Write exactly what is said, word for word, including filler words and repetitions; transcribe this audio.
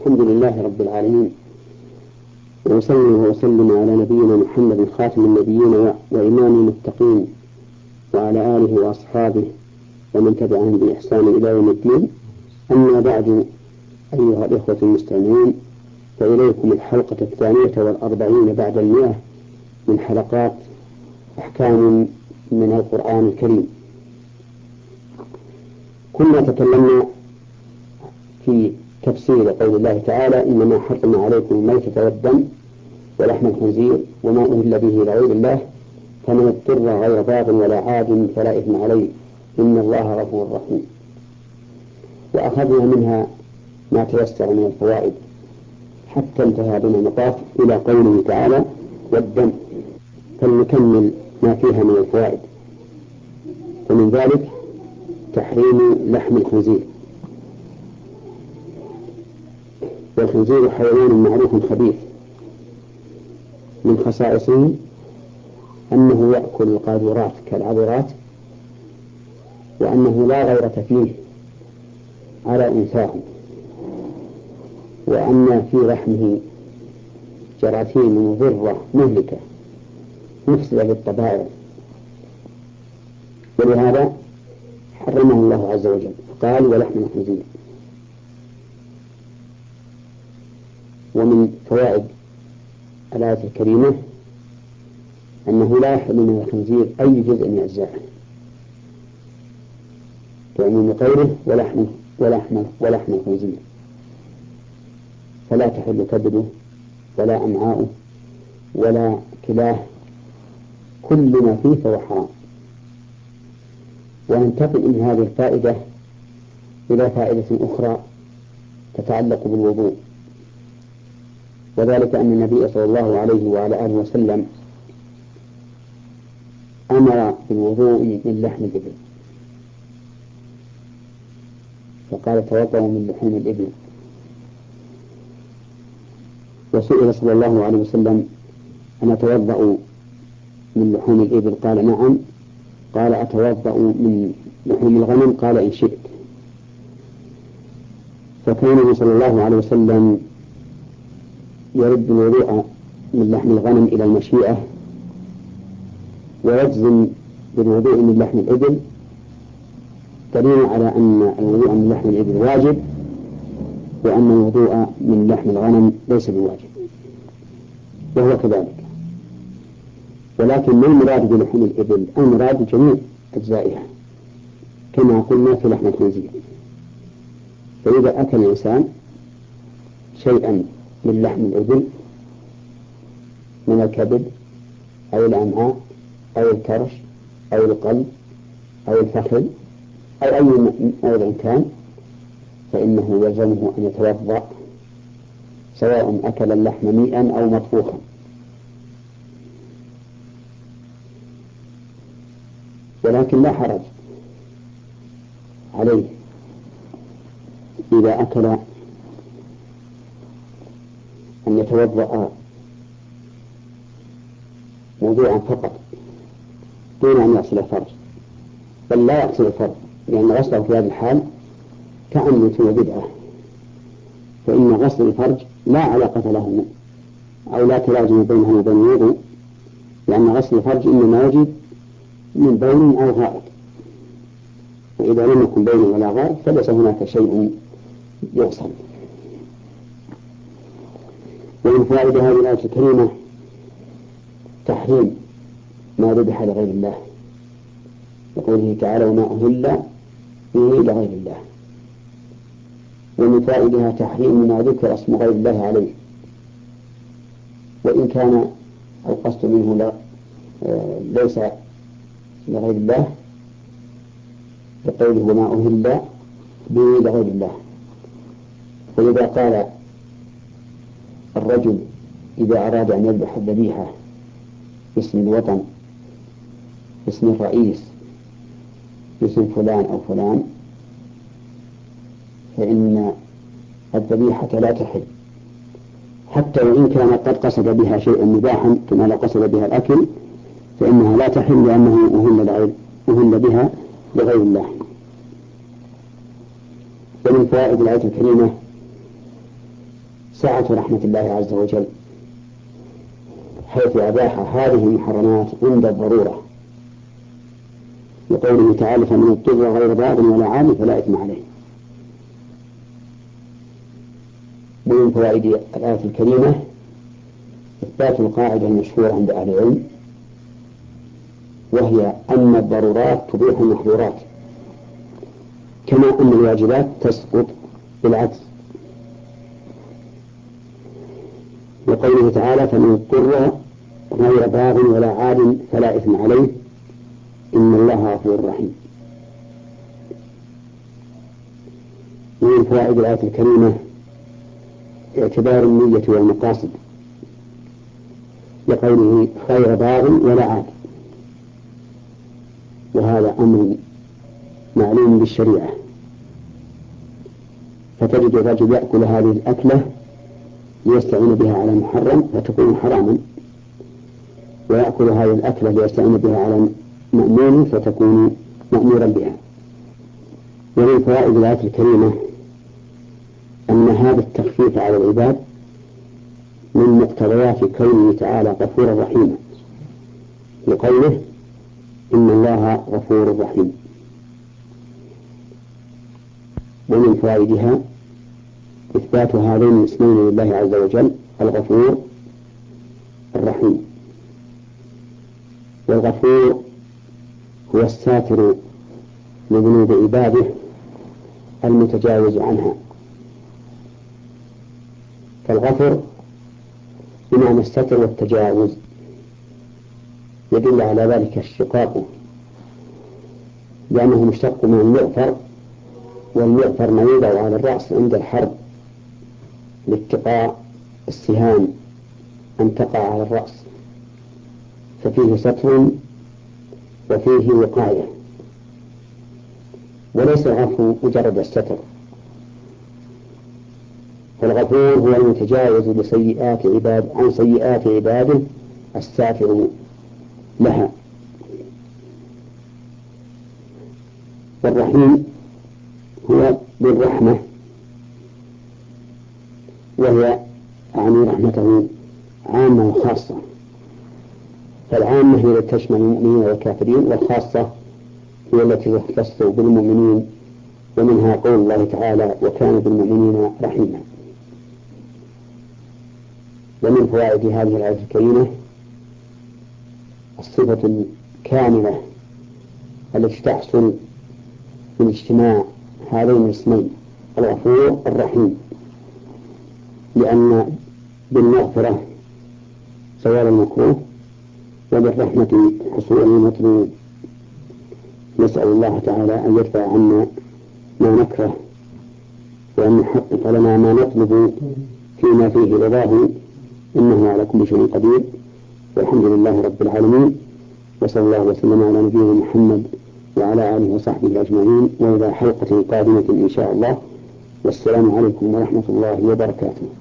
الحمد لله رب العالمين، وصلى وسلم على نبينا محمد خاتم النبيين وإمام المتقين، وعلى آله وأصحابه ومن تبعهم بإحسان إلى يوم الدين. أما بعد أيها الإخوة المستمعون، فإليكم الحلقة الثانية والأربعين بعد المئة من حلقات أحكام من القرآن الكريم. كنا تكلمنا في تفسير قول الله تعالى: إنما حرم عليكم الميتة والدم ولحم الخنزير وما أهل به لغير الله فمن اضطر غير باغ ولا عاد فلا إثم عليه إن الله غفور رحيم. وأخذنا منها ما تيسر من الفوائد حتى انتهى بنا المطاف إلى قوله تعالى: والدم. فلنكمل ما فيها من الفوائد. ومن ذلك تحريم لحم الخنزير، والخنزير حيوان معروف خبيث، من خصائصه أنه يأكل القاذورات كالعذرات، وأنه لا غيرة فيه على إنساه، وأن في لحمه جراثيم مضرة مهلكة مفسدة للطبائع، ولهذا حرمه الله عز وجل. قال: ولحم الخنزير. ومن فوائد الآية الكريمة أنه لا يحل من الخنزير أي جزء من أجزائه، لعموم قوله: ولحم ولحم ولحم الخنزير، فلا تحل كبده ولا أمعاؤه ولا كلاه، كل ما فيه فهو حرام. وننتقل من هذه الفائدة إلى فائدة أخرى تتعلق بالوضوء، وذلك أن النبي صلى الله عليه وعلى آله وسلم أمر بالوضوء من لحم الإبل، فقال: توضأوا من لحم الإبل. وسئل صلى الله عليه وسلم: أنا أتوضأ من لحوم الإبل؟ قال: نعم. قال: أتوضأ من لحوم الغنم؟ قال: إن شئت. فكان صلى الله عليه وسلم يرد الوضوء من لحم الغنم إلى المشيئة، ويجزم بالوضوء من لحم الإبل، دليل على أن الوضوء من لحم الإبل واجب، وأن الوضوء من لحم الغنم ليس بواجب، وهو كذلك. ولكن ما المراد بلحم الإبل؟ المراد جميع أجزائها، كما قلنا في لحم الخنزير. فإذا أكل الإنسان شيئا من لحم الإبل، من الكبد أو الأمعاء أو الكرش أو القلب أو الفخذ أو أي أيضا كان، فإنه يلزمه أن يتوضأ، سواء أكل اللحم نيئا أو مطبوخا. ولكن لا حرج عليه إذا أكل أن يتوضأ موضوعا فقط دون أن يغسل الفرج، بل لا يغسل الفرج، لأن غسله في هذا الحال كأمر وبدعة، فإن غسل الفرج لا علاقة له أو لا تلازم بينه وبين الوضوء، لأن غسل الفرج إنما يجب من بين أو غائط، وإذا لم يكن بين ولا غائط فليس هناك شيء يغسل. ومن فوائد هذه الآية الكريمة تحريم ما ذبح لغير الله، لقوله تعالى: وما أهل به لغير الله. ومن فائدها تحريم ما ذكر اسم غير الله عليه، وإن كان القصد منه لا ليس لغير الله، لقوله: وما أهل به لغير الله. ولذا قال الرجل إذا أراد أن يذبح الذبيحة باسم الوطن، باسم الرئيس، باسم فلان أو فلان، فإن الذبيحة لا تحل، حتى وإن كان قد قصد بها شيئا مباحا كما لا قصد بها الأكل، فإنها لا تحل، لأنه أهل, أهل بها لغير الله. ومن فوائد الآية الكريمة سعة رحمة الله عز وجل، حيث أباح هذه المحرمات عند الضرورة، لقوله تعالى: فمن اضطر غير باغ ولا عاد فلا إثم عليه. ومن فوائد الآية الكريمة إثبات القاعدة المشهورة عند أهل العلم، وهي أن الضرورات تبيح المحظورات، كما أن الواجبات تسقط بالعكس، لقوله تعالى: فمن اضطر غير باغ ولا عاد فلا إثم عليه إن الله غفور رحيم. ومن فوائد الآية الكريمة اعتبار النية والمقاصد، لقوله: غير باغ ولا عاد، وهذا أمر معلوم بالشريعة، فتجد الرجل يأكل هذه الأكلة ليستعين بها على محرم فتكون حراما، ويأكل هذه الأكلة ليستعين بها على مأمون فتكون مأمورا بها. ومن فوائد الآية الكريمة أن هذا التخفيف على العباد من مقتضيات كونه تعالى غفورا رحيما، لقوله: إن الله غفور رحيم. ومن فوائدها إثبات هذين الاسمين لله عز وجل: الغفور الرحيم. والغفور هو الساتر لذنوب عباده المتجاوز عنها، فالغفر بمعنى الستر والتجاوز، يدل على ذلك الشقاق، لأنه مشتق من المغفر، والمغفر ما يوضع على الرأس عند الحرب لاتقاء السهام أن تقع على الرأس، ففيه ستر وفيه وقاية. وليس الغفور مجرد الستر، فالغفور هو المتجاوز لسيئات عباد عن سيئات عباده الساتر لها. والرحيم هو بالرحمة، وهي أعني رحمته عامة وخاصة، فالعامة هي التي تشمل المؤمنين والكافرين، والخاصة هي التي تختص بالمؤمنين، ومنها قول الله تعالى: وكان بالمؤمنين رحيما. ومن فوائد هذه الآية الكريمة الصفة الكاملة التي تحصل من اجتماع هذين الاسمين الغفور الرحيم، لأن بالمغفرة زوال المكروه، وبالرحمة حصول المطلوب. نسأل الله تعالى أن يدفع عنا ما نكره، وأن يحقق لنا ما نطلب فيما فيه رضاه، إنه على كل شيء قدير. والحمد لله رب العالمين، وصلى الله وسلم على نبينا محمد وعلى آله وصحبه أجمعين، وإلى حلقة قادمة إن شاء الله، والسلام عليكم ورحمة الله وبركاته.